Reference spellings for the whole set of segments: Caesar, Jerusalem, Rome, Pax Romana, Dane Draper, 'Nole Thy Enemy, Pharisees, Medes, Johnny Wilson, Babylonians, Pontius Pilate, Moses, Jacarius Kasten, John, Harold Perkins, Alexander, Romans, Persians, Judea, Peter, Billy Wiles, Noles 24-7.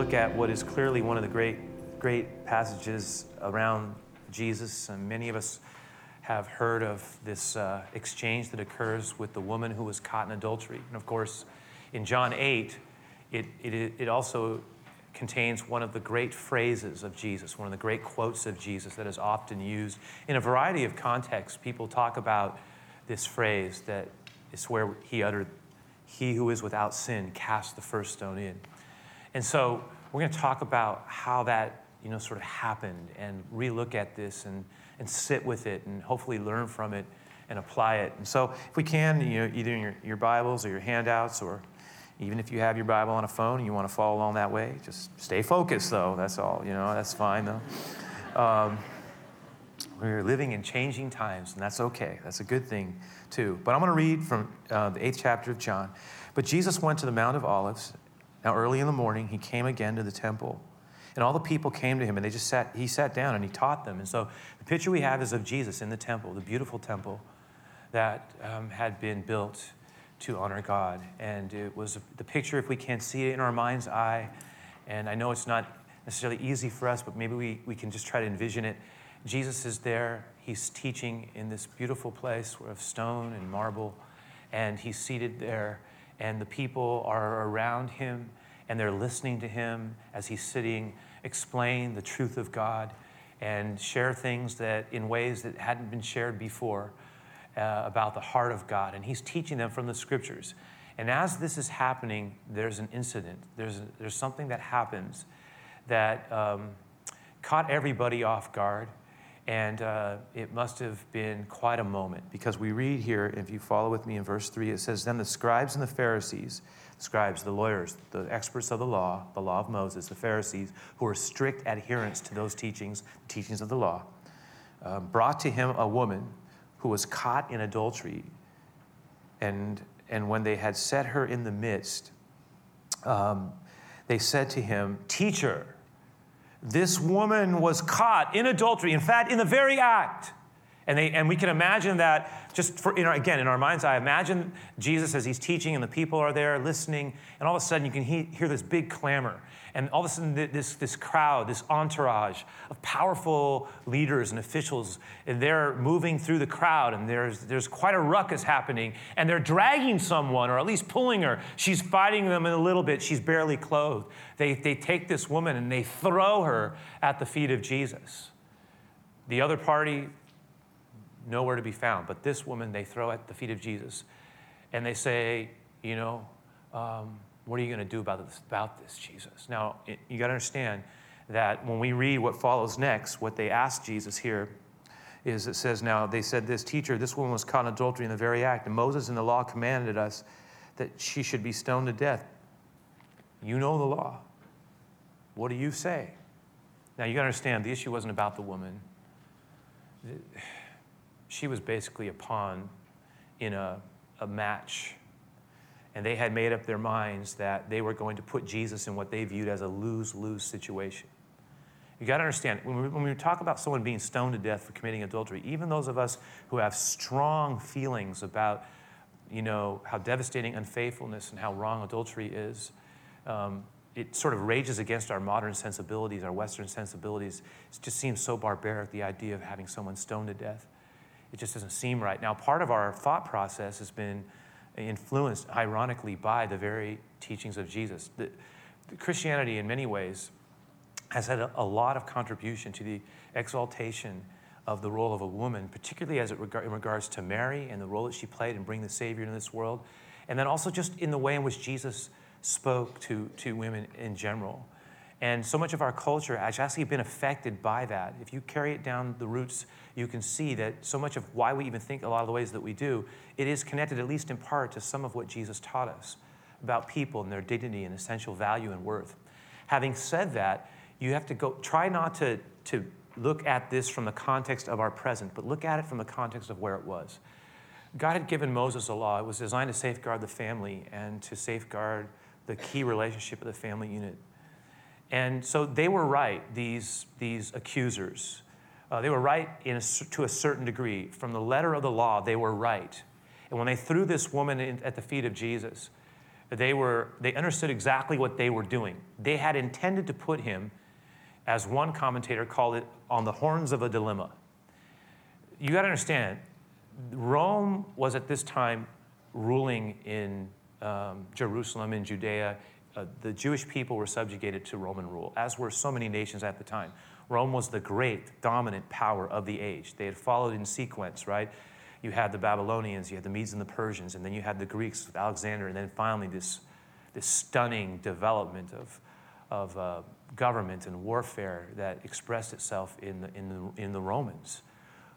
look at what is clearly one of the great passages around Jesus. And many of us have heard of this exchange that occurs with the woman who was caught in adultery. And of course, in John 8, it also contains one of the great phrases of Jesus, one of the great quotes of Jesus that is often used in a variety of contexts. People talk about this phrase that is where he uttered, "He who is without sin, cast the first stone in." And so we're going to talk about how that, sort of happened, and relook at this and sit with it and hopefully learn from it and apply it. And so if we can, either in your Bibles or your handouts, or even if you have your Bible on a phone and you want to follow along that way, just stay focused, though. That's all, that's fine, though. We're living in changing times, and that's okay. That's a good thing, too. But I'm going to read from the 8th chapter of John. But Jesus went to the Mount of Olives. Now early in the morning, he came again to the temple. And all the people came to him, and he sat down, and he taught them. And so the picture we have is of Jesus in the temple, the beautiful temple that had been built to honor God. And it was the picture, if we can see it in our mind's eye, and I know it's not necessarily easy for us, but maybe we can just try to envision it. Jesus is there. He's teaching in this beautiful place of stone and marble, and he's seated there, and the people are around him, and they're listening to him as he's sitting, explain the truth of God, and share things that in ways that hadn't been shared before about the heart of God. And he's teaching them from the scriptures. And as this is happening, there's an incident. There's something that happens that caught everybody off guard, and it must have been quite a moment, because we read here, if you follow with me in verse 3, it says, "Then the scribes and the Pharisees," scribes, the lawyers, the experts of the law of Moses, the Pharisees, who were strict adherents to those teachings, the teachings of the law, brought to him a woman who was caught in adultery. And when they had set her in the midst, they said to him, "Teacher, this woman was caught in adultery, in fact, in the very act." And we can imagine that just in our mind's eye. Imagine Jesus as he's teaching and the people are there listening, and all of a sudden you can hear this big clamor. And all of a sudden this crowd, this entourage of powerful leaders and officials, and they're moving through the crowd, and there's quite a ruckus happening, and they're dragging someone, or at least pulling her. She's fighting them in a little bit. She's barely clothed. They take this woman and they throw her at the feet of Jesus. The other party, nowhere to be found. But this woman they throw at the feet of Jesus, and they say, "What are you going to do about this, Jesus?" Now, you got to understand that when we read what follows next, what they asked Jesus here is, it says, "Now they said this, 'Teacher, this woman was caught in adultery in the very act, and Moses in the law commanded us that she should be stoned to death. You know the law. What do you say?'" Now, you got to understand, the issue wasn't about the woman. She was basically a pawn in a match. And they had made up their minds that they were going to put Jesus in what they viewed as a lose-lose situation. You got to understand, when we talk about someone being stoned to death for committing adultery, even those of us who have strong feelings about, how devastating unfaithfulness and how wrong adultery is, it sort of rages against our modern sensibilities, our Western sensibilities. It just seems so barbaric, the idea of having someone stoned to death. It just doesn't seem right. Now, part of our thought process has been influenced, ironically, by the very teachings of Jesus. The Christianity, in many ways, has had a lot of contribution to the exaltation of the role of a woman, particularly as in regards to Mary and the role that she played in bringing the Savior into this world, and then also just in the way in which Jesus spoke to women in general. And so much of our culture has actually been affected by that. If you carry it down the roots, you can see that so much of why we even think a lot of the ways that we do, it is connected at least in part to some of what Jesus taught us about people and their dignity and essential value and worth. Having said that, you have to try not to look at this from the context of our present, but look at it from the context of where it was. God had given Moses a law. It was designed to safeguard the family and to safeguard the key relationship of the family unit. And so they were right, these accusers. They were right to a certain degree. From the letter of the law, they were right. And when they threw this woman at the feet of Jesus, They understood exactly what they were doing. They had intended to put him, as one commentator called it, on the horns of a dilemma. You got to understand, Rome was at this time ruling in Jerusalem, in Judea. The Jewish people were subjugated to Roman rule, as were so many nations at the time. Rome was the great dominant power of the age. They had followed in sequence, right? You had the Babylonians, you had the Medes and the Persians, and then you had the Greeks with Alexander, and then finally this stunning development of government and warfare that expressed itself in the Romans,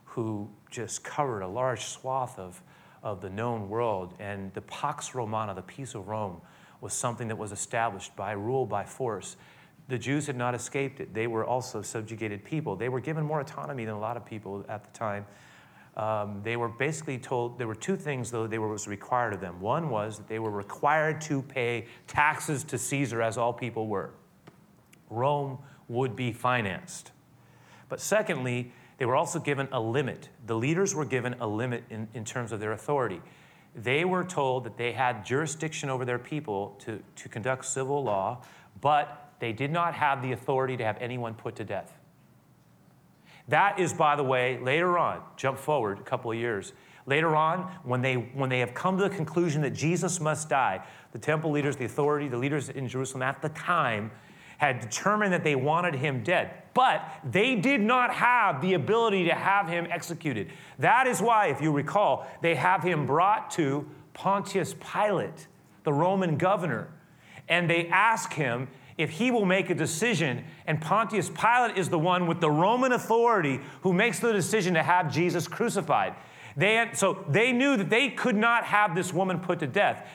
who just covered a large swath of the known world. And the Pax Romana, the peace of Rome, was something that was established by rule, by force. The Jews had not escaped it. They were also subjugated people. They were given more autonomy than a lot of people at the time. They were basically told, there were two things, though, that was required of them. One was that they were required to pay taxes to Caesar, as all people were. Rome would be financed. But secondly, they were also given a limit. The leaders were given a limit in terms of their authority. They were told that they had jurisdiction over their people to conduct civil law, but they did not have the authority to have anyone put to death. That is, by the way, later on, jump forward a couple of years, later on, when they have come to the conclusion that Jesus must die, the temple leaders, the leaders in Jerusalem at the time had determined that they wanted him dead, but they did not have the ability to have him executed. That is why, if you recall, they have him brought to Pontius Pilate, the Roman governor, and they ask him if he will make a decision, and Pontius Pilate is the one with the Roman authority who makes the decision to have Jesus crucified. So they knew that they could not have this woman put to death,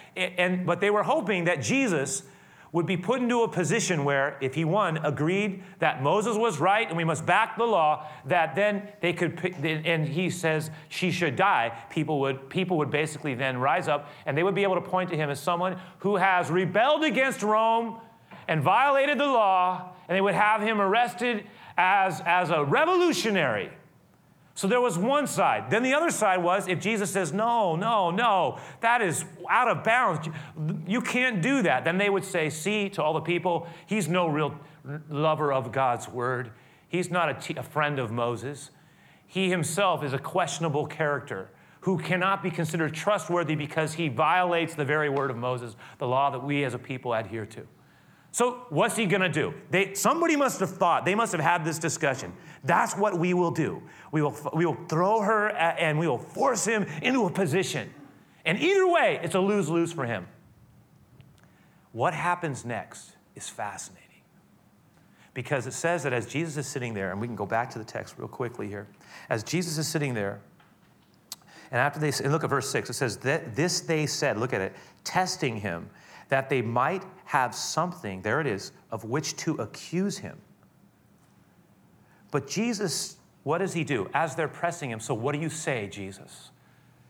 but they were hoping that Jesus would be put into a position where, if he won, agreed that Moses was right and we must back the law, that then they could, and he says she should die, people would basically then rise up, and they would be able to point to him as someone who has rebelled against Rome and violated the law, and they would have him arrested as a revolutionary. So there was one side. Then the other side was, if Jesus says, no, no, no, that is out of bounds, you can't do that, then they would say, see, to all the people, he's no real lover of God's word. He's not a friend of Moses. He himself is a questionable character who cannot be considered trustworthy because he violates the very word of Moses, the law that we as a people adhere to. So what's he going to do? Somebody must have thought, they must have had this discussion. That's what we will do. We will throw her and we will force him into a position. And either way, it's a lose-lose for him. What happens next is fascinating, because it says that as Jesus is sitting there, and we can go back to the text real quickly here. As Jesus is sitting there, and after they, and look at verse 6, it says, this they said, look at it, testing him, that they might have something, there it is, of which to accuse him. But Jesus, what does he do? As they're pressing him, so what do you say, Jesus?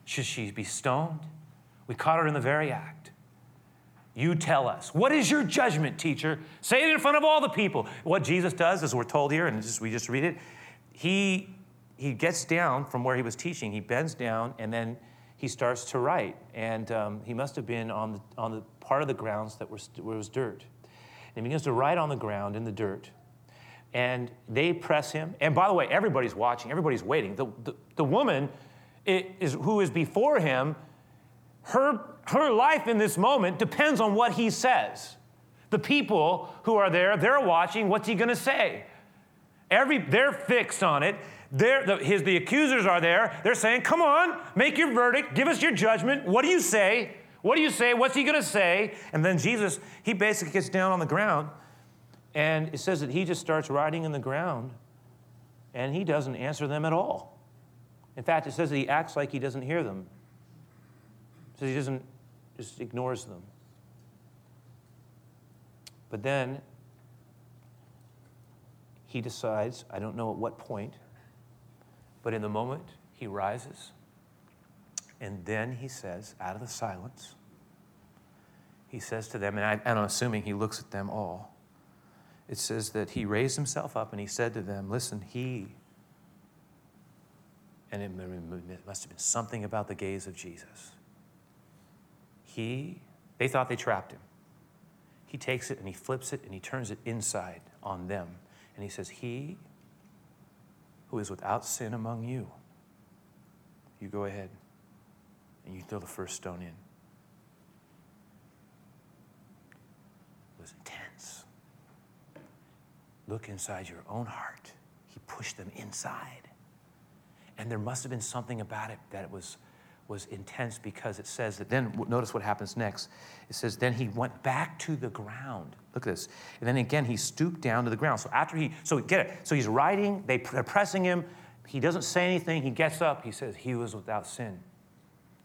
Should she be stoned? We caught her in the very act. You tell us. What is your judgment, teacher? Say it in front of all the people. What Jesus does, as we're told here, and we just read it, he gets down from where he was teaching. He bends down, and then he starts to write, and he must have been on the part of the grounds that was dirt. And he begins to write on the ground in the dirt, and they press him. And by the way, everybody's watching, everybody's waiting. The woman who is before him, her life in this moment depends on what he says. The people who are there, they're watching, what's he gonna say? They're fixed on it. The accusers are there. They're saying, come on, make your verdict. Give us your judgment. What do you say? What do you say? What's he going to say? And then Jesus, he basically gets down on the ground, and it says that he just starts writing in the ground, and he doesn't answer them at all. In fact, it says that he acts like he doesn't hear them. It says he just ignores them. But then he decides, I don't know at what point, but in the moment, he rises, and then he says, out of the silence, he says to them, and I'm assuming he looks at them all, it says that he raised himself up and he said to them, listen, and it must have been something about the gaze of Jesus. He They thought they trapped him. He takes it and he flips it and he turns it inside on them. And he says, he who is without sin among you, you go ahead and you throw the first stone in. It was intense. Look inside your own heart. He pushed them inside. And there must have been something about it that it was intense, because it says that then, notice what happens next. It says, then he went back to the ground. Look at this. And then again, he stooped down to the ground. So he's riding, they're pressing him. He doesn't say anything. He gets up. He says, he was without sin.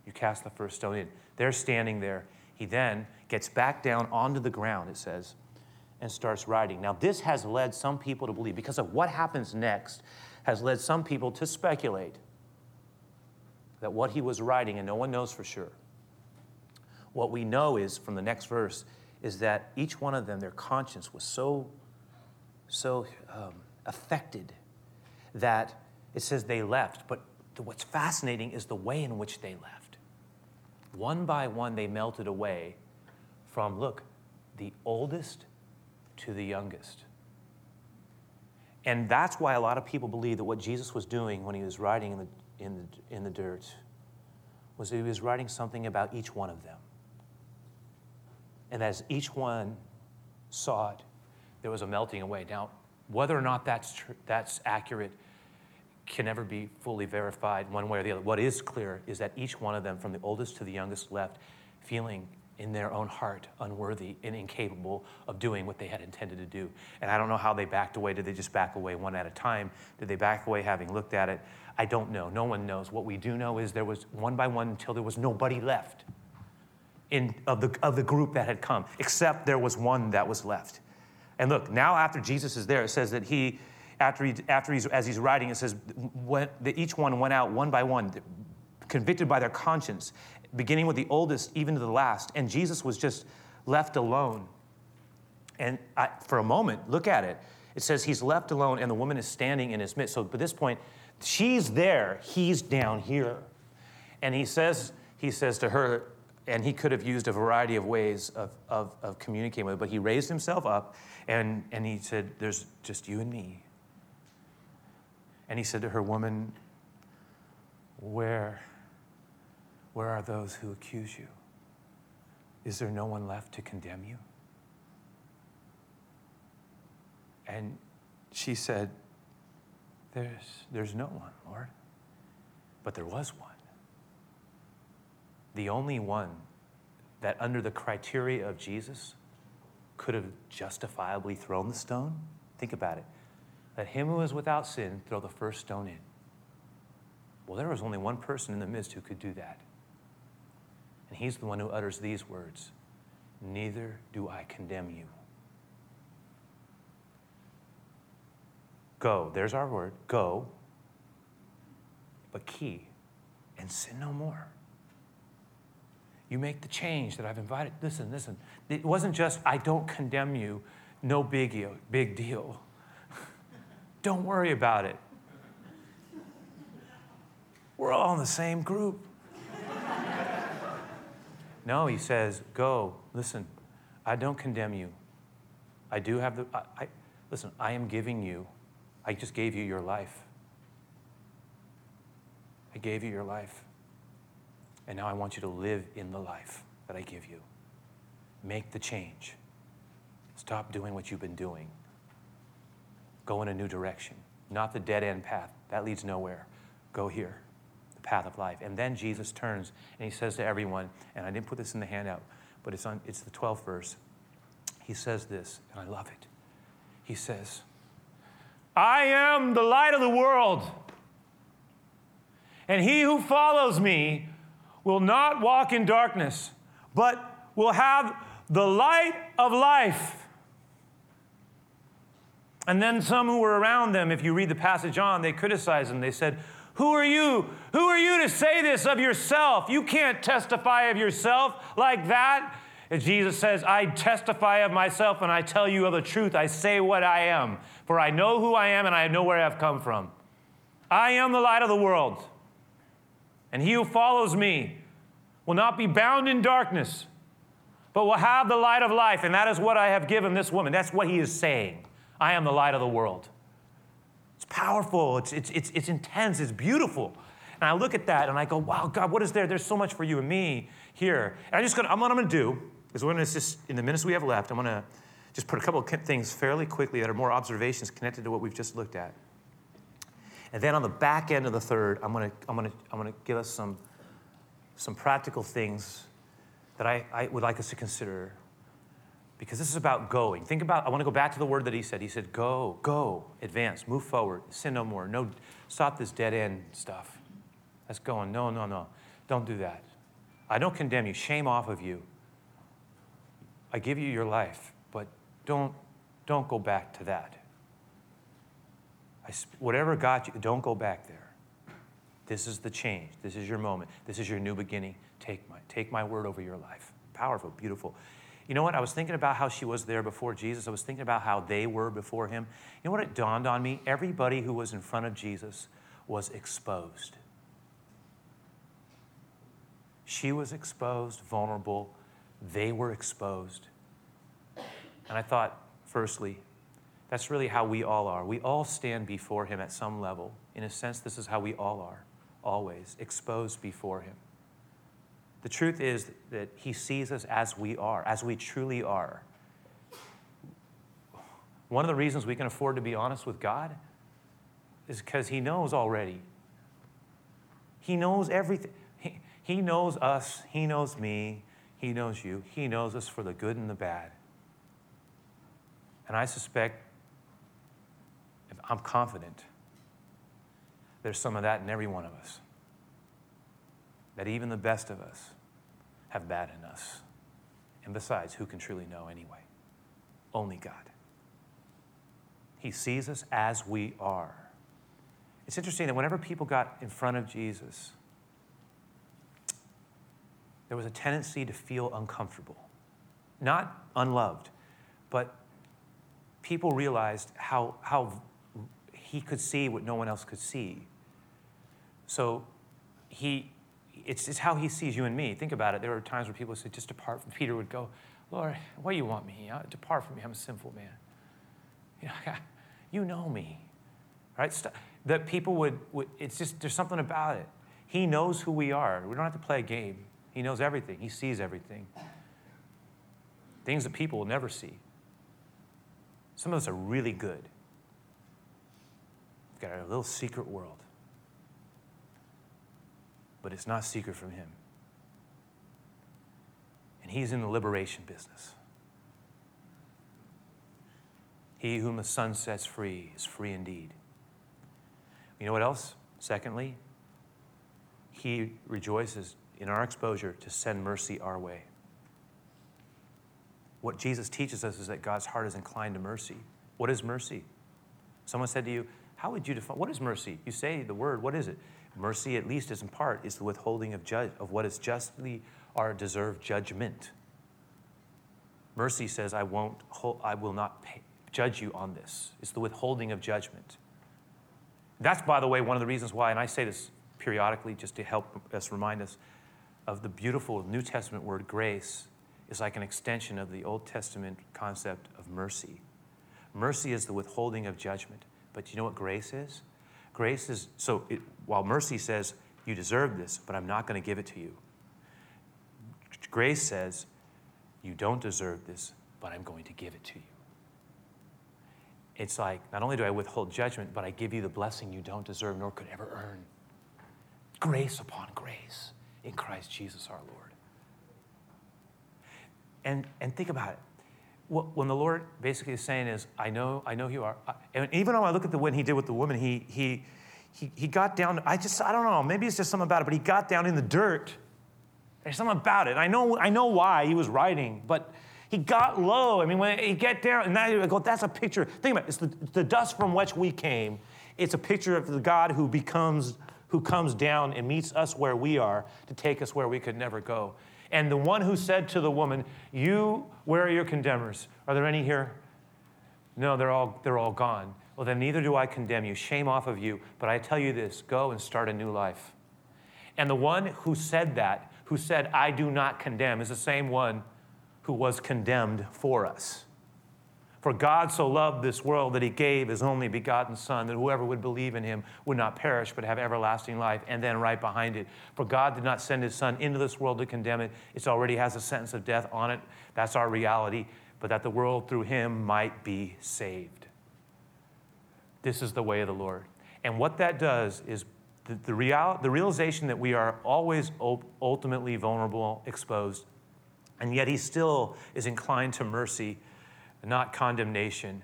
You cast the first stone in. They're standing there. He then gets back down onto the ground, it says, and starts riding. Now, this has led some people to believe, because of what happens next, has led some people to speculate that what he was writing, and no one knows for sure. What we know is, from the next verse, is that each one of them, their conscience was so affected that it says they left. But what's fascinating is the way in which they left. One by one, they melted away from, look, the oldest to the youngest. And that's why a lot of people believe that what Jesus was doing when he was riding in the dirt was that he was writing something about each one of them. And as each one saw it, there was a melting away. Now, whether or not that's accurate can never be fully verified one way or the other. What is clear is that each one of them, from the oldest to the youngest, left feeling in their own heart unworthy and incapable of doing what they had intended to do. And I don't know how they backed away. Did they just back away one at a time? Did they back away having looked at it? I don't know. No one knows. What we do know is there was one by one until there was nobody left of the group that had come, except there was one that was left. And look, now after Jesus is there, it says that he, as he's riding, it says that each one went out one by one, convicted by their conscience, beginning with the oldest, even to the last. And Jesus was just left alone. And for a moment, look at it. It says he's left alone, and the woman is standing in his midst. So at this point, she's there. He's down here. And he says to her, and he could have used a variety of ways of communicating with her, but he raised himself up, and he said, there's just you and me. And he said to her, woman, Where are those who accuse you? Is there no one left to condemn you? And she said, there's no one, Lord. But there was one. The only one that, under the criteria of Jesus, could have justifiably thrown the stone. Think about it. Let him who is without sin throw the first stone in. Well, there was only one person in the midst who could do that. And he's the one who utters these words, neither do I condemn you. Go, there's our word, go, but key, and sin no more. You make the change that I've invited. Listen. It wasn't just, I don't condemn you, no big deal. Don't worry about it. We're all in the same group. No, he says, go, listen, I don't condemn you. I do have I am giving you, I just gave you your life. I gave you your life. And now I want you to live in the life that I give you. Make the change. Stop doing what you've been doing. Go in a new direction, not the dead-end path. That leads nowhere. Go here. Path of life. And then Jesus turns and he says to everyone, and I didn't put this in the handout, but it's the 12th verse. He says this, and I love it. He says, I am the light of the world, and he who follows me will not walk in darkness, but will have the light of life. And then some who were around them, if you read the passage on, they criticized him. They said, Who are you to say this of yourself? You can't testify of yourself like that. And Jesus says, I testify of myself, and I tell you of the truth. I say what I am, for I know who I am, and I know where I've come from. I am the light of the world, and he who follows me will not be bound in darkness, but will have the light of life, and that is what I have given this woman. That's what he is saying. I am the light of the world. It's powerful. It's intense. It's beautiful. And I look at that and I go, wow, God, what is there? There's so much for you and me here. And what I'm going to do is we're going to just, in the minutes we have left, I'm going to just put a couple of things fairly quickly that are more observations connected to what we've just looked at. And then on the back end of the third, I'm going to give us some practical things that I would like us to consider, because this is about going. I want to go back to the word that he said. He said, go, advance, move forward, sin no more. No, stop this dead end stuff. That's going. No. Don't do that. I don't condemn you. Shame off of you. I give you your life, but don't go back to that. Whatever got you, don't go back there. This is the change. This is your moment. This is your new beginning. Take my word over your life. Powerful, beautiful. You know what? I was thinking about how she was there before Jesus. I was thinking about how they were before him. You know what? It dawned on me. Everybody who was in front of Jesus was exposed. She was exposed, vulnerable. They were exposed. And I thought, firstly, that's really how we all are. We all stand before him at some level. In a sense, this is how we all are, always, exposed before him. The truth is that he sees us as we are, as we truly are. One of the reasons we can afford to be honest with God is because he knows already. He knows everything. He knows us. He knows me. He knows you. He knows us for the good and the bad. And I suspect, I'm confident there's some of that in every one of us, that even the best of us have bad in us. And besides, who can truly know anyway? Only God. He sees us as we are. It's interesting that whenever people got in front of Jesus, there was a tendency to feel uncomfortable, not unloved, but people realized how he could see what no one else could see. So it's how he sees you and me. Think about it. There were times where people said, just depart from me. Peter would go, Lord, what do you want me? Depart from me. I'm a sinful man. You know me. Right? That people would, it's just, there's something about it. He knows who we are. We don't have to play a game. He knows everything. He sees everything. Things that people will never see. Some of us are really good. We've got our little secret world. But it's not secret from him. And he's in the liberation business. He whom the Son sets free is free indeed. You know what else? Secondly, he rejoices in our exposure to send mercy our way. What Jesus teaches us is that God's heart is inclined to mercy. What is mercy? Someone said to you, how would you define, what is mercy? You say the word, what is it? Mercy, at least as in part, is the withholding of what is justly our deserved judgment. Mercy says, I will not judge you on this. It's the withholding of judgment. That's, by the way, one of the reasons why, and I say this periodically just to help us remind us of the beautiful New Testament word grace. It's like an extension of the Old Testament concept of mercy. Mercy is the withholding of judgment. But you know what grace is? Grace is, while mercy says, you deserve this, but I'm not going to give it to you. Grace says, you don't deserve this, but I'm going to give it to you. It's like, not only do I withhold judgment, but I give you the blessing you don't deserve nor could ever earn. Grace upon grace in Christ Jesus our Lord. And think about it. When the Lord basically is saying is, I know who you are. And even when I look at what he did with the woman, he got down. I don't know. Maybe it's just something about it. But he got down in the dirt. There's something about it. I know why he was riding, but he got low. I mean, when he get down, and I go, that's a picture. Think about it. It's the dust from which we came. It's a picture of the God who comes down and meets us where we are to take us where we could never go. And the one who said to the woman, you, where are your condemners? Are there any here? No, they're all gone. Well, then neither do I condemn you. Shame off of you. But I tell you this, go and start a new life. And the one who said that, who said, I do not condemn, is the same one who was condemned for us. For God so loved this world that he gave his only begotten Son, that whoever would believe in him would not perish but have everlasting life. And then right behind it, for God did not send his Son into this world to condemn it. It already has a sentence of death on it. That's our reality. But that the world through him might be saved. This is the way of the Lord. And what that does is the realization that we are always ultimately vulnerable, exposed, and yet he still is inclined to mercy, not condemnation.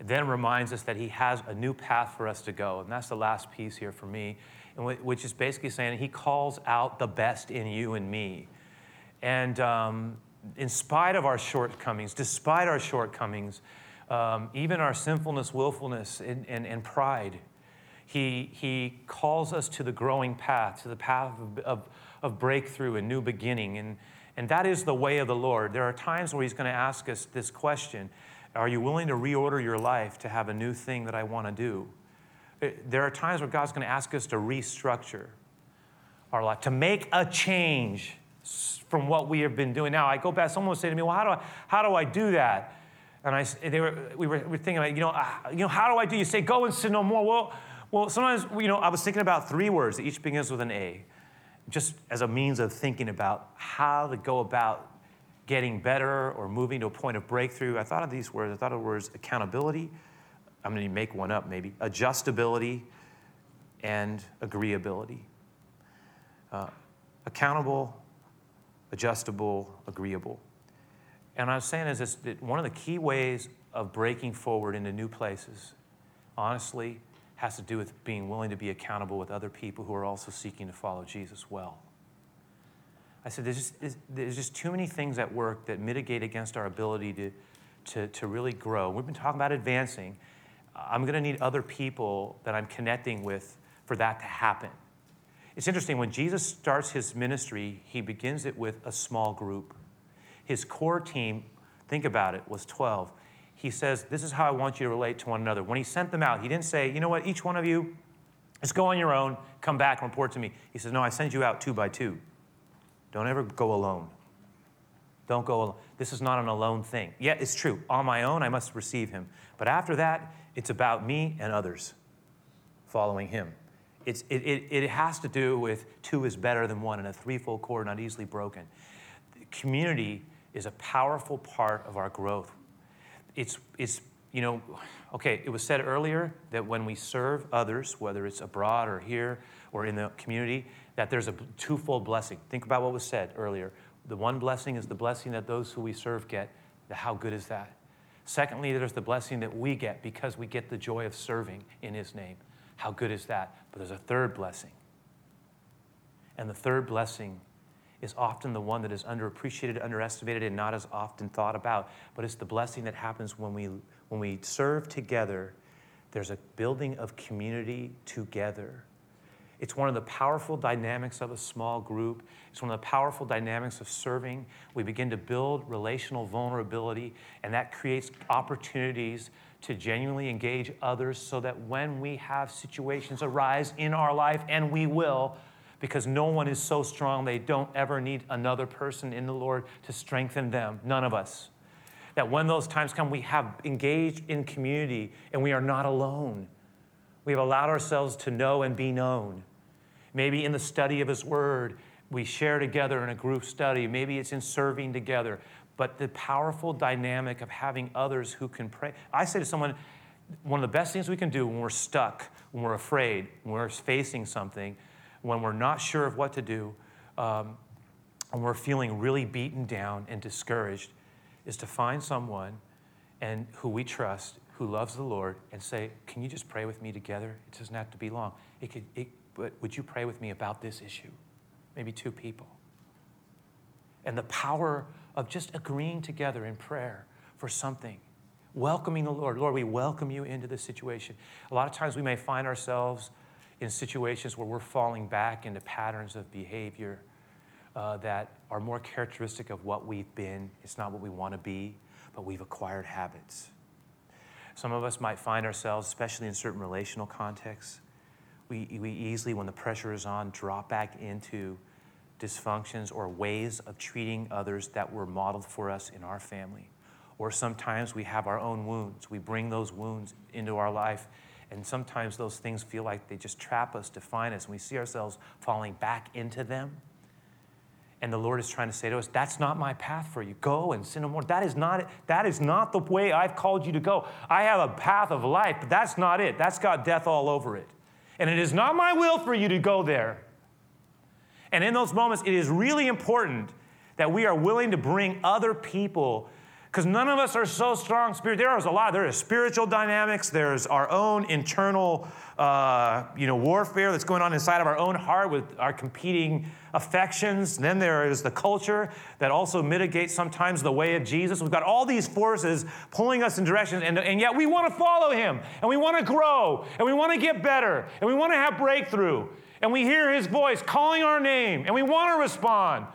It then reminds us that he has a new path for us to go. And that's the last piece here for me, and which is basically saying he calls out the best in you and me. And in spite of our shortcomings, despite our shortcomings, even our sinfulness, willfulness, and pride, He calls us to the growing path, to the path of breakthrough and new beginning. And that is the way of the Lord. There are times where he's going to ask us this question: are you willing to reorder your life to have a new thing that I want to do? There are times where God's going to ask us to restructure our life, to make a change from what we have been doing. Now, I go back, someone would say to me, well, how do I do that? And we were thinking about, how do I do? You say, go and sin no more. Well, sometimes, I was thinking about three words that each begins with an A, just as a means of thinking about how to go about getting better or moving to a point of breakthrough. I thought of these words. I thought of words accountability. I'm going to make one up maybe. Adjustability and agreeability. Accountable, adjustable, agreeable. And I was saying is this, that one of the key ways of breaking forward into new places, honestly, has to do with being willing to be accountable with other people who are also seeking to follow Jesus well. I said, there's just too many things at work that mitigate against our ability to really grow. We've been talking about advancing. I'm going to need other people that I'm connecting with for that to happen. It's interesting, when Jesus starts his ministry, he begins it with a small group. His core team, think about it, was 12. He says, this is how I want you to relate to one another. When he sent them out, he didn't say, you know what, each one of you, just go on your own, come back and report to me. He says, no, I send you out 2 by 2. Don't ever go alone. Don't go alone. This is not an alone thing. Yeah, it's true. On my own, I must receive him. But after that, it's about me and others following him. It has to do with 2 is better than 1 and a threefold cord not easily broken. Community is a powerful part of our growth. It was said earlier that when we serve others, whether it's abroad or here or in the community, that there's a twofold blessing. Think about what was said earlier. The one blessing is the blessing that those who we serve get. How good is that? Secondly, there's the blessing that we get because we get the joy of serving in his name. How good is that? But there's a third blessing. And the third blessing is often the one that is underappreciated, underestimated, and not as often thought about. But it's the blessing that happens when we serve together. There's a building of community together. It's one of the powerful dynamics of a small group. It's one of the powerful dynamics of serving. We begin to build relational vulnerability, and that creates opportunities to genuinely engage others so that when we have situations arise in our life, and we will, because no one is so strong they don't ever need another person in the Lord to strengthen them, none of us. That when those times come, we have engaged in community and we are not alone. We have allowed ourselves to know and be known. Maybe in the study of his word, we share together in a group study. Maybe it's in serving together. But the powerful dynamic of having others who can pray. I say to someone, one of the best things we can do when we're stuck, when we're afraid, when we're facing something, when we're not sure of what to do, and we're feeling really beaten down and discouraged, is to find someone and who we trust, who loves the Lord, and say, can you just pray with me together? It doesn't have to be long. But would you pray with me about this issue? Maybe 2 people. And the power of just agreeing together in prayer for something, welcoming the Lord. Lord, we welcome you into this situation. A lot of times we may find ourselves in situations where we're falling back into patterns of behavior that are more characteristic of what we've been. It's not what we want to be, but we've acquired habits. Some of us might find ourselves, especially in certain relational contexts, we easily, when the pressure is on, drop back into dysfunctions or ways of treating others that were modeled for us in our family. Or sometimes we have our own wounds. We bring those wounds into our life, and sometimes those things feel like they just trap us, define us, and we see ourselves falling back into them. And the Lord is trying to say to us, that's not my path for you. Go and sin no more. That is not the way I've called you to go. I have a path of life, but that's not it. That's got death all over it. And it is not my will for you to go there. And in those moments, it is really important that we are willing to bring other people, because none of us are so strong spirit. There is a lot. There is spiritual dynamics. There's our own internal, warfare that's going on inside of our own heart with our competing affections. And then there is the culture that also mitigates sometimes the way of Jesus. We've got all these forces pulling us in directions, and yet we want to follow him, and we want to grow, and we want to get better, and we want to have breakthrough, and we hear his voice calling our name, and we want to respond.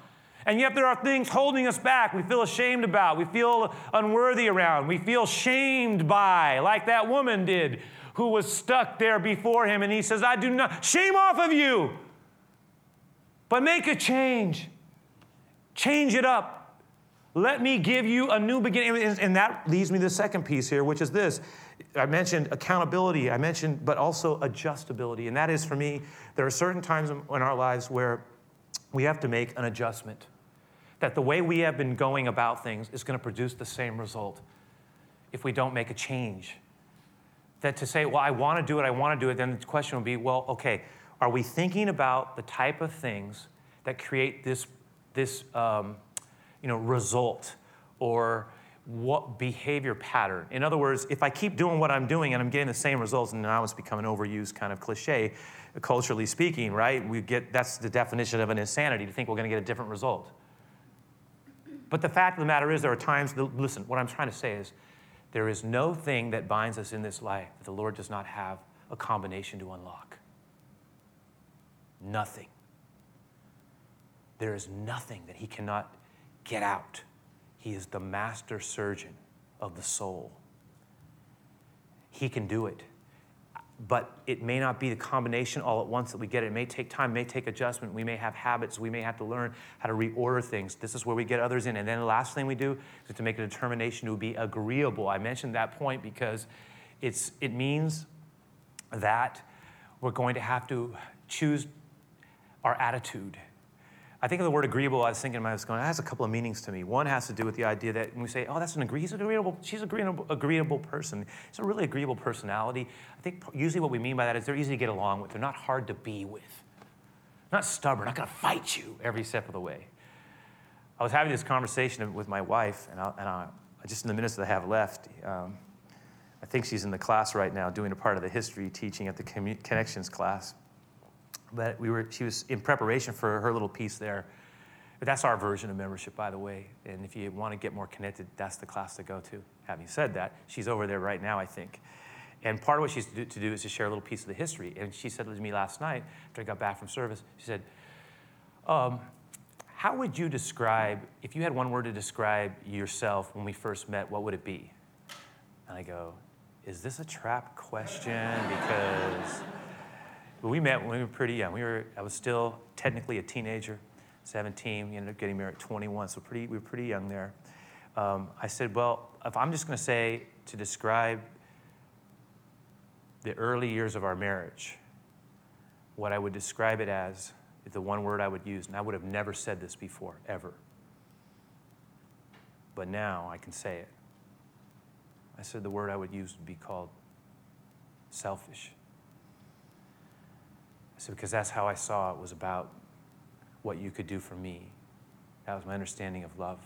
And yet there are things holding us back. We feel ashamed about. We feel unworthy around. We feel shamed by, like that woman did who was stuck there before him. And he says, I do not, shame off of you, but make a change. Change it up. Let me give you a new beginning. And that leads me to the second piece here, which is this. I mentioned accountability. I mentioned, but also adjustability. And that is, for me, there are certain times in our lives where we have to make an adjustment, that the way we have been going about things is going to produce the same result if we don't make a change. That to say, well, I want to do it, then the question would be, well, okay, are we thinking about the type of things that create this result or what behavior pattern? In other words, if I keep doing what I'm doing and I'm getting the same results, and now it's become an overused kind of cliche, culturally speaking, right? That's the definition of an insanity, to think we're going to get a different result. But the fact of the matter is, there are times, listen, what I'm trying to say is there is no thing that binds us in this life that the Lord does not have a combination to unlock. Nothing. There is nothing that he cannot get out. He is the master surgeon of the soul. He can do it. But it may not be the combination all at once that we get. It may take time, may take adjustment. We may have habits. We may have to learn how to reorder things. This is where we get others in. And then the last thing we do is to make a determination to be agreeable. I mentioned that point because it means that we're going to have to choose our attitude. I think of the word agreeable, I was thinking, that has a couple of meanings to me. One has to do with the idea that when we say, she's an agreeable person. It's a really agreeable personality. I think usually what we mean by that is they're easy to get along with. They're not hard to be with. Not stubborn, not gonna fight you every step of the way. I was having this conversation with my wife, and I just in the minutes that I have left, I think she's in the class right now doing a part of the history teaching at the Connections class. But she was in preparation for her little piece there. But that's our version of membership, by the way. And if you want to get more connected, that's the class to go to. Having said that, she's over there right now, I think. And part of what she's to do is to share a little piece of the history. And she said to me last night, after I got back from service, she said, how would you describe, if you had one word to describe yourself when we first met, what would it be? And I go, is this a trap question? Because... we met when we were pretty young. I was still technically a teenager, 17. We ended up getting married at 21, so we were pretty young there. I said, well, if I'm just going to say to describe the early years of our marriage, what I would describe it as, the one word I would use, and I would have never said this before, ever. But now I can say it. I said the word I would use would be called selfish. So because that's how I saw it, was about what you could do for me. That was my understanding of love.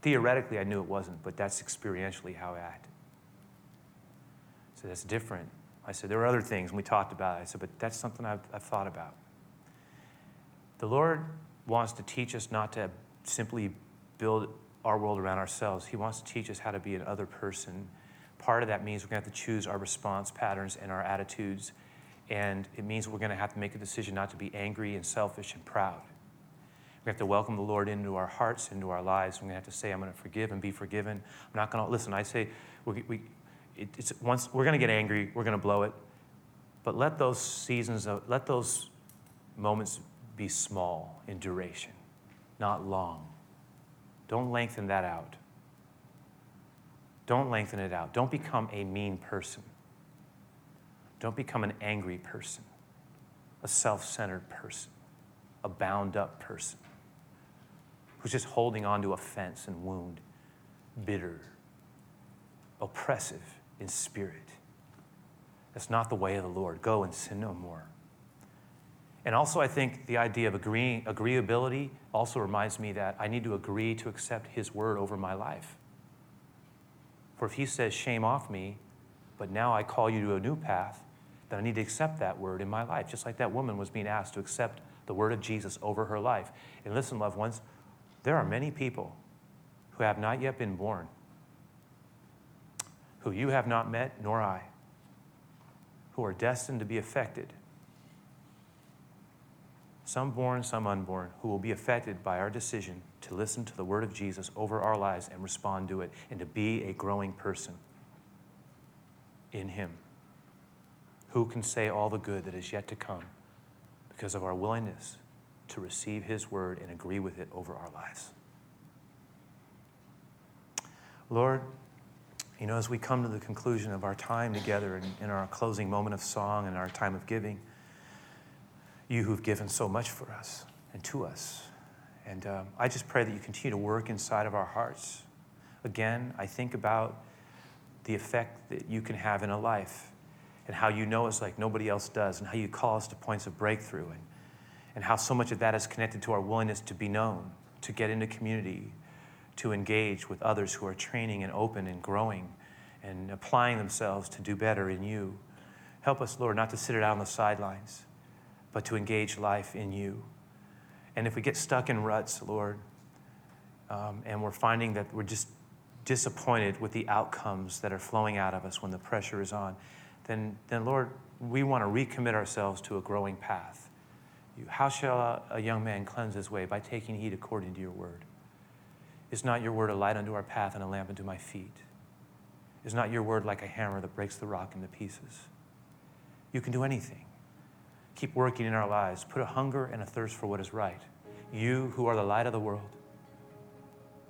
Theoretically, I knew it wasn't, but that's experientially how I act. So that's different. I said, there were other things, and we talked about it. I said, but that's something I've thought about. The Lord wants to teach us not to simply build our world around ourselves. He wants to teach us how to be an other person. Part of that means we're going to have to choose our response patterns and our attitudes. And it means we're going to have to make a decision not to be angry and selfish and proud. We have to welcome the Lord into our hearts, into our lives. We're going to have to say, I'm going to forgive and be forgiven. I'm not going to, listen, I say, we're going to get angry, we're going to blow it. But let those moments be small in duration, not long. Don't lengthen that out. Don't lengthen it out. Don't become a mean person. Don't become an angry person, a self-centered person, a bound-up person who's just holding on to offense and wound, bitter, oppressive in spirit. That's not the way of the Lord. Go and sin no more. And also, I think the idea of agreeability also reminds me that I need to agree to accept his word over my life. For if he says, shame off me, but now I call you to a new path, then I need to accept that word in my life, just like that woman was being asked to accept the word of Jesus over her life. And listen, loved ones, there are many people who have not yet been born, who you have not met, nor I, who are destined to be affected, some born, some unborn, who will be affected by our decision to listen to the word of Jesus over our lives and respond to it and to be a growing person in him. Who can say all the good that is yet to come because of our willingness to receive his word and agree with it over our lives? Lord, you know, as we come to the conclusion of our time together and in our closing moment of song and our time of giving, you who've given so much for us and to us. And I just pray that you continue to work inside of our hearts. Again, I think about the effect that you can have in a life and how you know us like nobody else does and how you call us to points of breakthrough and how so much of that is connected to our willingness to be known, to get into community, to engage with others who are training and open and growing and applying themselves to do better in you. Help us, Lord, not to sit it out on the sidelines, but to engage life in you. And if we get stuck in ruts, Lord, and we're finding that we're just disappointed with the outcomes that are flowing out of us when the pressure is on, then Lord, we want to recommit ourselves to a growing path. How shall a young man cleanse his way? By taking heed according to your word. Is not your word a light unto our path and a lamp unto my feet? Is not your word like a hammer that breaks the rock into pieces? You can do anything. Keep working in our lives. Put a hunger and a thirst for what is right. You who are the light of the world,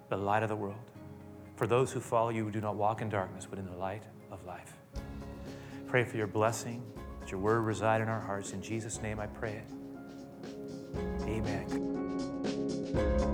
the light of the world. For those who follow you, who do not walk in darkness, but in the light of life. Pray for your blessing, that your word reside in our hearts. In Jesus' name I pray it. Amen.